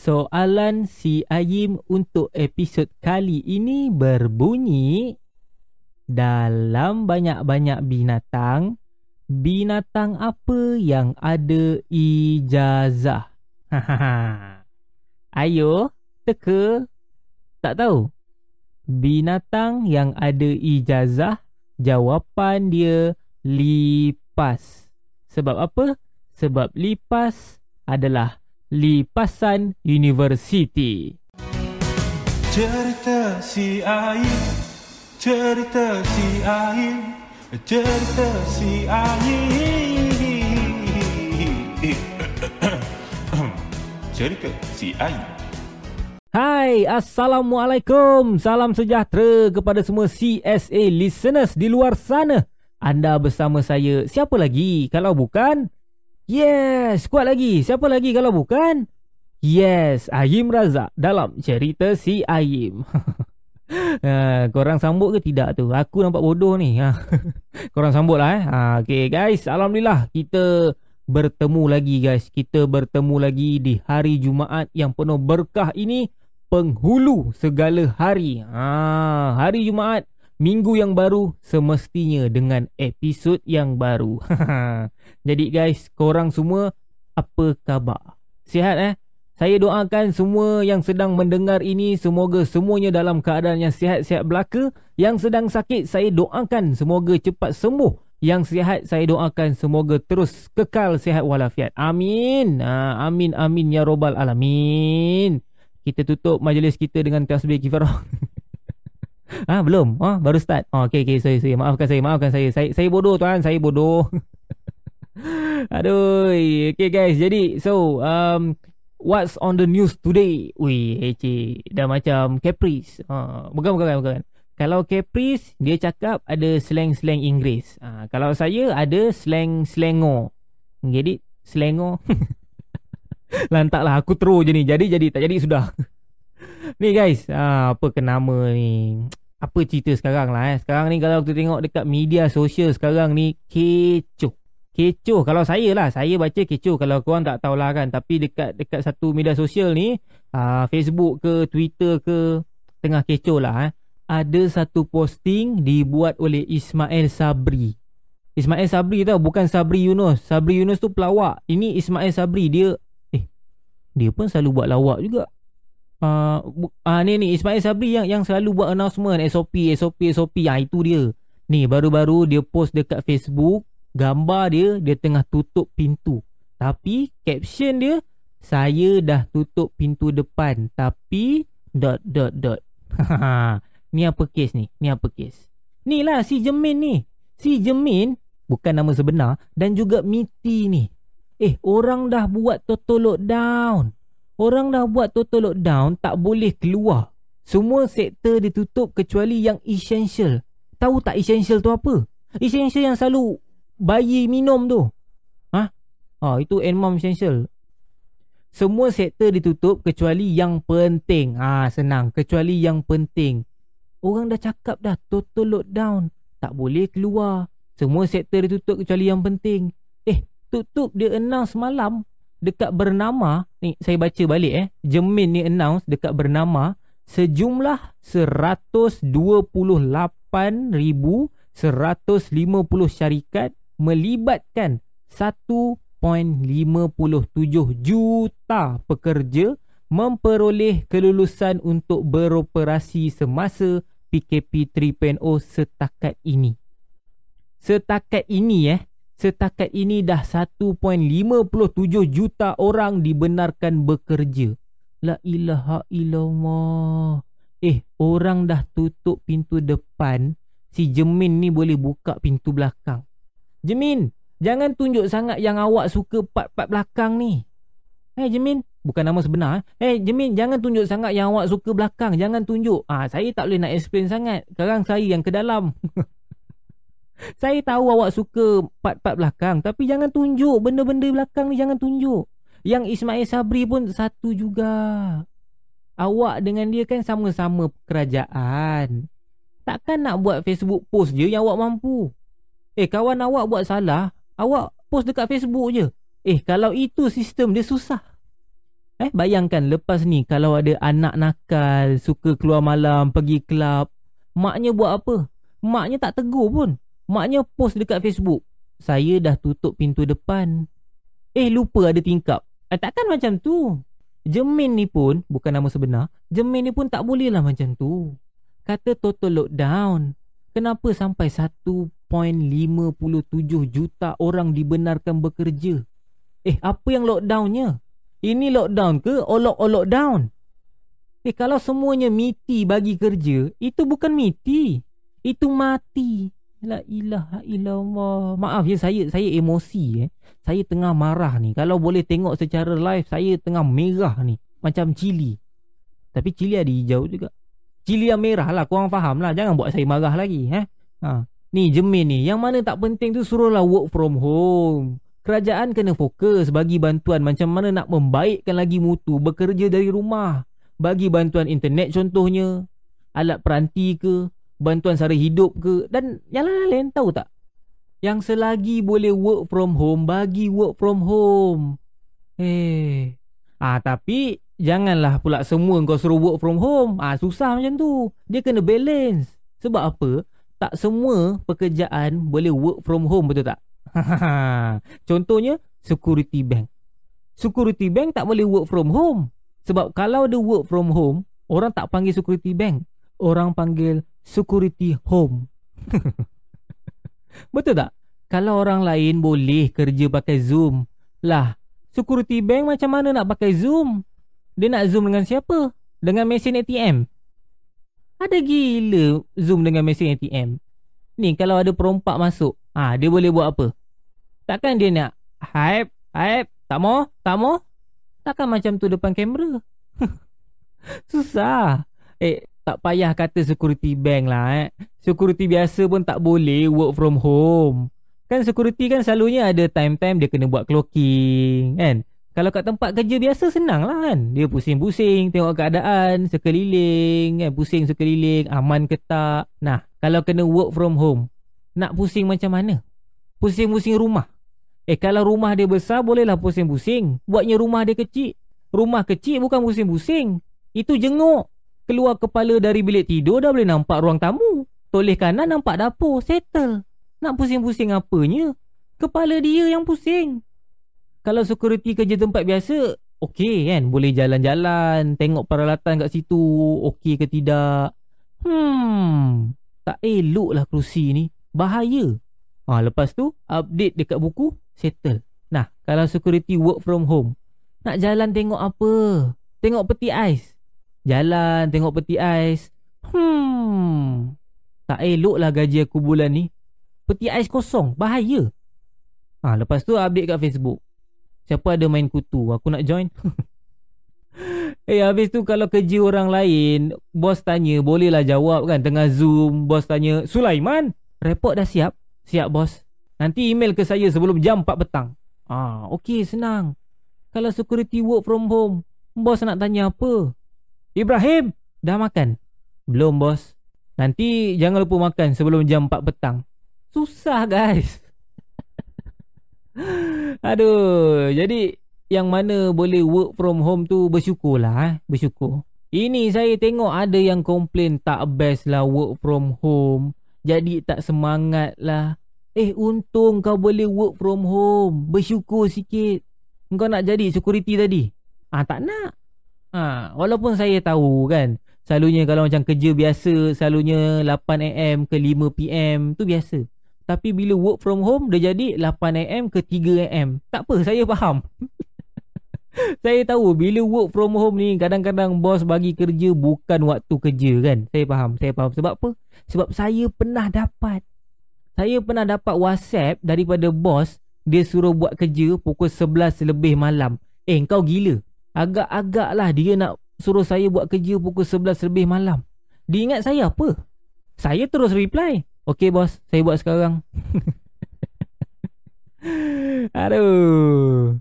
Soalan si Ayim untuk episod kali ini berbunyi, dalam banyak-banyak binatang, binatang apa yang ada ijazah? Ayo, teka. Tak tahu. Binatang yang ada ijazah, jawapan dia lipas. Sebab apa? Sebab lipas adalah lipasan universiti. Cerita si Ayim, cerita si Ayim, cerita si Ayim, cerita si Ayim. Hai, Assalamualaikum. Salam sejahtera kepada semua CSA listeners di luar sana. Anda bersama saya, siapa lagi kalau bukan? Yes, kuat lagi. Siapa lagi kalau bukan? Yes, Ayim Razak dalam cerita si Ayim. Korang sambut ke tidak tu? Aku nampak bodoh ni. Korang sambut lah Okay guys, Alhamdulillah kita bertemu lagi guys. Kita bertemu lagi di hari Jumaat yang penuh berkah ini, penghulu segala hari. Hari Jumaat, minggu yang baru, semestinya dengan episod yang baru. Jadi guys, korang semua apa khabar? Sihat eh? Saya doakan semua yang sedang mendengar ini, semoga semuanya dalam keadaan yang sihat-sihat belaka. Yang sedang sakit, saya doakan semoga cepat sembuh. Yang sihat, saya doakan semoga terus kekal sihat walafiat. Amin. Amin, amin ya robbal alamin. Kita tutup majlis kita dengan tasbih kifarah. Belum. Baru start. Okey, sorry. Maafkan saya. Saya bodoh tuan, saya bodoh. Aduh. Okey guys, jadi what's on the news today? Ui, ece. Dah macam Caprice. Bukan. Kalau Caprice, dia cakap ada slang-slang Inggeris. Kalau saya, ada slang-slango. Jadi, slango. Lantaklah, aku terus je ni. Jadi, tak jadi, sudah. Ni guys, apa kenama ni? Apa cerita sekarang lah Sekarang ni kalau kita tengok dekat media sosial sekarang ni, kecoh. Kecoh, kalau saya lah, saya baca kecoh. Kalau korang tak tahulah kan. Tapi dekat satu media sosial ni, Facebook ke, Twitter ke, tengah kecoh lah. Ada satu posting dibuat oleh Ismail Sabri. Ismail Sabri tau, bukan Sabri Yunus. Sabri Yunus tu pelawak. Ini Ismail Sabri, dia dia pun selalu buat lawak juga. Ni Ismail Sabri yang selalu buat announcement SOP. Itu dia. Ni baru-baru dia post dekat Facebook, gambar dia tengah tutup pintu. Tapi caption dia, saya dah tutup pintu depan tapi ... Ni apa kes? Ni lah si Jemin ni. Si Jemin bukan nama sebenar dan juga Miti ni. Orang dah buat total lockdown. Tak boleh keluar. Semua sektor ditutup kecuali yang essential. Tahu tak essential tu apa? Essential yang selalu bayi minum tu. Itu Enmam essential. Semua sektor ditutup kecuali yang penting. Senang, kecuali yang penting. Orang dah cakap dah total lockdown, tak boleh keluar. Semua sektor ditutup kecuali yang penting. Tutup dia announce malam dekat Bernama. Ni saya baca balik Jemin ni announce dekat Bernama sejumlah 128,000 150 syarikat melibatkan 1.57 juta pekerja memperoleh kelulusan untuk beroperasi semasa PKP 3.0 setakat ini. Setakat ini dah 1.57 juta orang dibenarkan bekerja. La ilaha illallah. Orang dah tutup pintu depan, si Jemin ni boleh buka pintu belakang. Jemin, jangan tunjuk sangat yang awak suka part-part belakang ni. Jemin, bukan nama sebenar. Jemin, jangan tunjuk sangat yang awak suka belakang. Jangan tunjuk. Saya tak boleh nak explain sangat. Sekarang saya yang ke dalam. Saya tahu awak suka part-part belakang, tapi jangan tunjuk. Benda-benda belakang ni jangan tunjuk. Yang Ismail Sabri pun satu juga. Awak dengan dia kan sama-sama kerajaan. Takkan nak buat Facebook post je yang awak mampu. Kawan awak buat salah, awak post dekat Facebook je. Kalau itu sistem dia susah. Bayangkan lepas ni kalau ada anak nakal, suka keluar malam, pergi kelab, maknya buat apa? Maknya tak tegur pun. Maknya post dekat Facebook, saya dah tutup pintu depan. Lupa ada tingkap. Takkan macam tu. Jermin ni pun, bukan nama sebenar, Jermin ni pun tak boleh lah macam tu. Kata total lockdown. Kenapa sampai 1.57 juta orang dibenarkan bekerja? Apa yang lockdownnya? Ini lockdown ke? Olok-olok down. Kalau semuanya miti bagi kerja, itu bukan miti, itu mati. La ilaha illallah. Maaf ya, saya emosi. Saya tengah marah ni. Kalau boleh tengok secara live, saya tengah merah ni. Macam cili. Tapi cili ada hijau juga. Cili yang merah lah, korang faham lah. Jangan buat saya marah lagi. Ni Jermin ni, yang mana tak penting tu suruhlah work from home. Kerajaan kena fokus bagi bantuan macam mana nak membaikkan lagi mutu bekerja dari rumah. Bagi bantuan internet contohnya, alat peranti ke, bantuan sara hidup ke, dan yang lain-lain, tahu tak? Yang selagi boleh work from home, bagi work from home. Tapi janganlah pula semua kau suruh work from home. Susah macam tu. Dia kena balance. Sebab apa? Tak semua pekerjaan boleh work from home, betul tak? Contohnya, security bank. Security bank tak boleh work from home. Sebab kalau dia work from home, orang tak panggil security bank. Orang panggil security home. Betul tak? Kalau orang lain boleh kerja pakai Zoom, lah, security bank macam mana nak pakai Zoom? Dia nak Zoom dengan siapa? Dengan mesin ATM. Ada gila Zoom dengan mesin ATM. Ni kalau ada perompak masuk, dia boleh buat apa? Takkan dia nak hype, tak mau. Takkan macam tu depan kamera. Susah. Tak payah kata security bank lah. Security biasa pun tak boleh work from home. Kan security kan selalunya ada time-time dia kena buat clocking, kan? Kalau kat tempat kerja biasa senang lah kan. Dia pusing-pusing, tengok keadaan sekeliling, kan? Pusing sekeliling, aman ke tak. Nah, kalau kena work from home, nak pusing macam mana? Pusing-pusing rumah. Kalau rumah dia besar, bolehlah pusing-pusing. Buatnya rumah dia kecil. Rumah kecil bukan pusing-pusing. Itu jenguk. Keluar kepala dari bilik tidur, dah boleh nampak ruang tamu. Toleh kanan, nampak dapur. Settle. Nak pusing-pusing apanya? Kepala dia yang pusing. Kalau security kerja tempat biasa, okey kan? Boleh jalan-jalan, tengok peralatan kat situ, okey ke tidak. Tak elok lah kerusi ni. Bahaya. Lepas tu, update dekat buku, settle. Nah, kalau security work from home, nak jalan tengok apa? Tengok peti ais. Jalan tengok peti ais. Tak elok lah gaji aku bulan ni. Peti ais kosong, bahaya. Lepas tu, update kat Facebook. Siapa ada main kutu? Aku nak join. Habis tu kalau kerja orang lain, bos tanya, bolehlah jawab kan? Tengah Zoom, bos tanya, Sulaiman, report dah siap? Siap bos. Nanti email ke saya sebelum jam 4 petang. Okey, senang. Kalau security work from home, bos nak tanya apa? Ibrahim, dah makan? Belum bos. Nanti jangan lupa makan sebelum jam 4 petang. Susah guys. Aduh, jadi yang mana boleh work from home tu bersyukurlah, bersyukur. Ini saya tengok ada yang komplain tak best lah work from home, jadi tak semangat lah. Untung kau boleh work from home, bersyukur sikit. Kau nak jadi security tadi? Tak nak. Walaupun saya tahu kan, selalunya kalau macam kerja biasa, selalunya 8 AM ke 5 PM, tu biasa. Tapi bila work from home, dia jadi 8 AM ke 3 AM. Tak apa, saya faham. Saya tahu bila work from home ni, kadang-kadang bos bagi kerja bukan waktu kerja kan. Saya faham. Sebab apa? Sebab saya pernah dapat WhatsApp daripada bos. Dia suruh buat kerja pukul 11 lebih malam. Kau gila. Agak-agak lah dia nak suruh saya buat kerja pukul 11 lebih malam. Dia ingat saya apa? Saya terus reply, okey bos, saya buat sekarang. Aduh.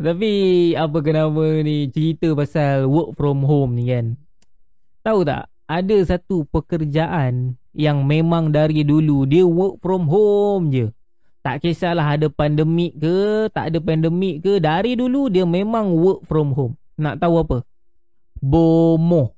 Tapi apa kenapa ni cerita pasal work from home ni kan? Tahu tak? Ada satu pekerjaan yang memang dari dulu dia work from home je. Tak kisahlah ada pandemik ke, tak ada pandemik ke, dari dulu dia memang work from home. Nak tahu apa? Bomoh.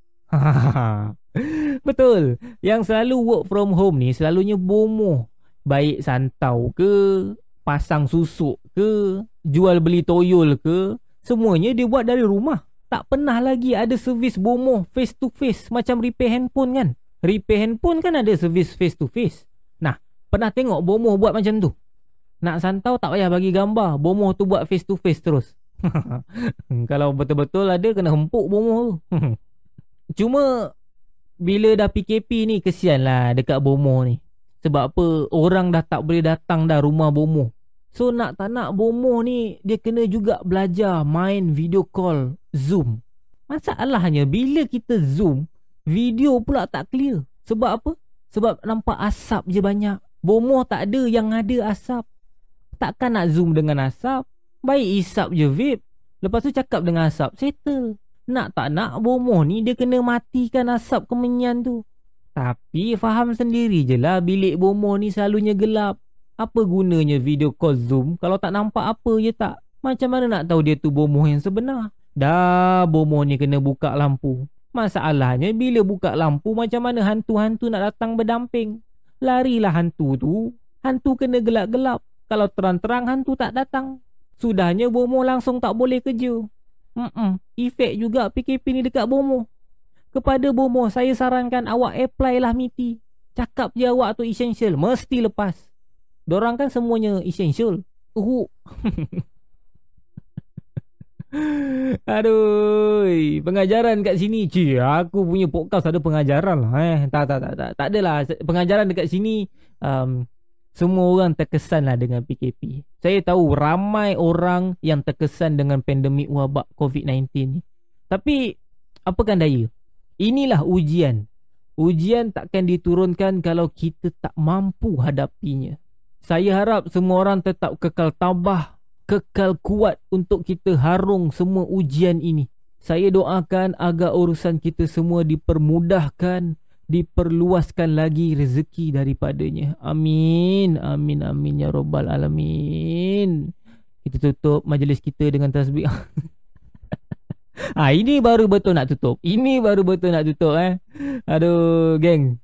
Betul. Yang selalu work from home ni selalunya bomoh. Baik santau ke, pasang susuk ke, jual beli toyol ke, semuanya dia buat dari rumah. Tak pernah lagi ada servis bomoh face to face. Macam repair handphone kan, repair handphone kan ada servis face to face. Nah, pernah tengok bomoh buat macam tu? Nak santau tak payah bagi gambar, bomoh tu buat face to face terus. Kalau betul-betul ada, kena hempuk bomoh tu. Cuma bila dah PKP ni, kesian lah dekat bomoh ni. Sebab apa? Orang dah tak boleh datang dah rumah bomoh. So nak tak nak bomoh ni dia kena juga belajar main video call, Zoom. Masalahnya bila kita Zoom, video pula tak clear. Sebab apa? Sebab nampak asap je banyak. Bomoh tak ada yang ada asap. Takkan nak Zoom dengan asap. Baik isap je vape, lepas tu cakap dengan asap, settle. Nak tak nak bomoh ni dia kena matikan asap kemenyan tu. Tapi faham sendiri je lah, bilik bomoh ni selalunya gelap. Apa gunanya video call Zoom kalau tak nampak apa je tak? Macam mana nak tahu dia tu bomoh yang sebenar? Dah, bomoh ni kena buka lampu. Masalahnya bila buka lampu, macam mana hantu-hantu nak datang berdamping? Larilah hantu tu. Hantu kena gelap-gelap. Kalau terang-terang hantu tak datang. Sudahnya bomoh langsung tak boleh kerja. Efek juga PKP ni dekat bomoh. Kepada bomoh, saya sarankan awak apply lah MITI. Cakap je awak tu essential, mesti lepas. Dorang kan semuanya essential. Aduh, pengajaran kat sini. Cik, aku punya podcast ada pengajaran lah. Tak adalah pengajaran dekat sini. Semua orang terkesan lah dengan PKP. Saya tahu ramai orang yang terkesan dengan pandemik wabak COVID-19 ni. Tapi apakan daya, inilah ujian. Ujian takkan diturunkan kalau kita tak mampu hadapinya. Saya harap semua orang tetap kekal tabah, kekal kuat untuk kita harung semua ujian ini. Saya doakan agar urusan kita semua dipermudahkan, diperluaskan lagi rezeki daripadanya. Amin, amin, amin ya rabbal alamin. Kita tutup majlis kita dengan tasbih. Ini baru betul nak tutup. Ini baru betul nak tutup Aduh, geng.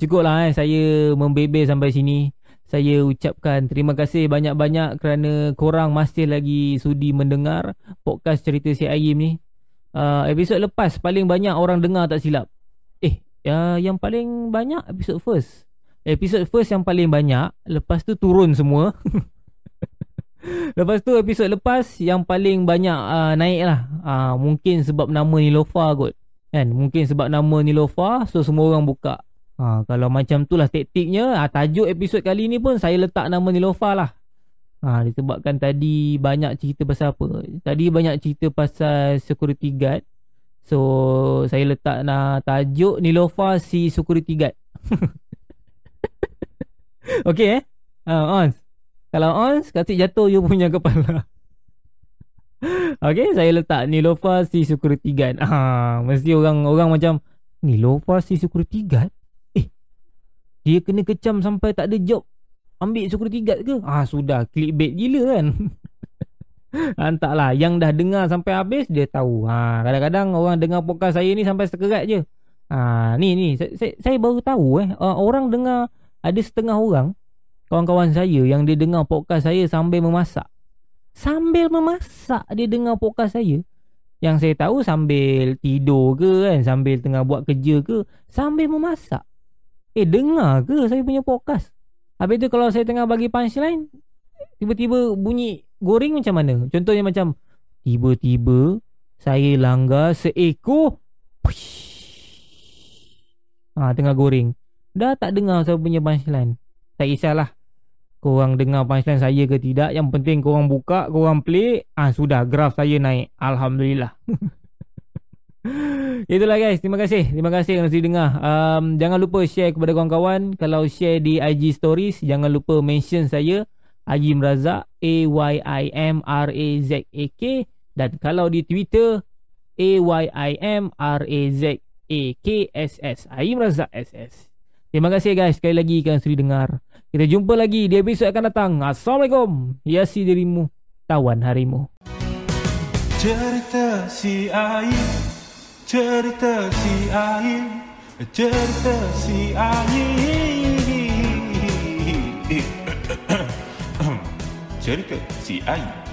Cukup lah saya membebel sampai sini. Saya ucapkan terima kasih banyak-banyak kerana korang masih lagi sudi mendengar podcast cerita si Ayim ni. Episod lepas paling banyak orang dengar tak silap. Yang paling banyak episod first. Episod first yang paling banyak, lepas tu turun semua. Lepas tu episod lepas yang paling banyak naik lah. Mungkin sebab nama Nilofa kot kan? Mungkin sebab nama Nilofa, so semua orang buka. Kalau macam tu lah taktiknya. Tajuk episod kali ni pun saya letak nama Nilofa lah. Disebabkan tadi banyak cerita pasal apa? Tadi banyak cerita pasal security guard. So saya letak tajuk Nilofa si security guard. Okay Ons. Kalau on, kasi jatuh you punya kepala. Okay, saya letak Nilofa si security guard. Mesti orang macam, Nilofa si security guard? Dia kena kecam sampai tak ada job, ambil security guard ke? Sudah, clickbait gila kan? Entahlah, yang dah dengar sampai habis, dia tahu. Kadang-kadang orang dengar podcast saya ni sampai sekerat je. Ni, saya baru tahu orang dengar, ada setengah orang kawan-kawan saya yang dia dengar podcast saya sambil memasak. Sambil memasak dia dengar podcast saya. Yang saya tahu sambil tidur ke kan, sambil tengah buat kerja ke, sambil memasak. Dengar ke saya punya podcast? Habis tu kalau saya tengah bagi punchline, tiba-tiba bunyi goreng macam mana? Contohnya macam, tiba-tiba saya langgar seekor tengah goreng. Dah tak dengar saya punya punchline. Tak kisahlah korang dengar punchline saya ke tidak, yang penting korang buka, korang play, sudah, graf saya naik. Alhamdulillah. Itulah guys, terima kasih kerana dengar. Jangan lupa share kepada kawan-kawan. Kalau share di IG stories, jangan lupa mention saya, Ayim Razak, AYIMRAZAK, dan kalau di Twitter, AYIMRAZAKSS, Ayim Razak SS. Terima kasih guys sekali lagi kerana dengar. Kita jumpa lagi di episod akan datang. Assalamualaikum. Hiasi dirimu, tawan harimu. Cerita si Ayim.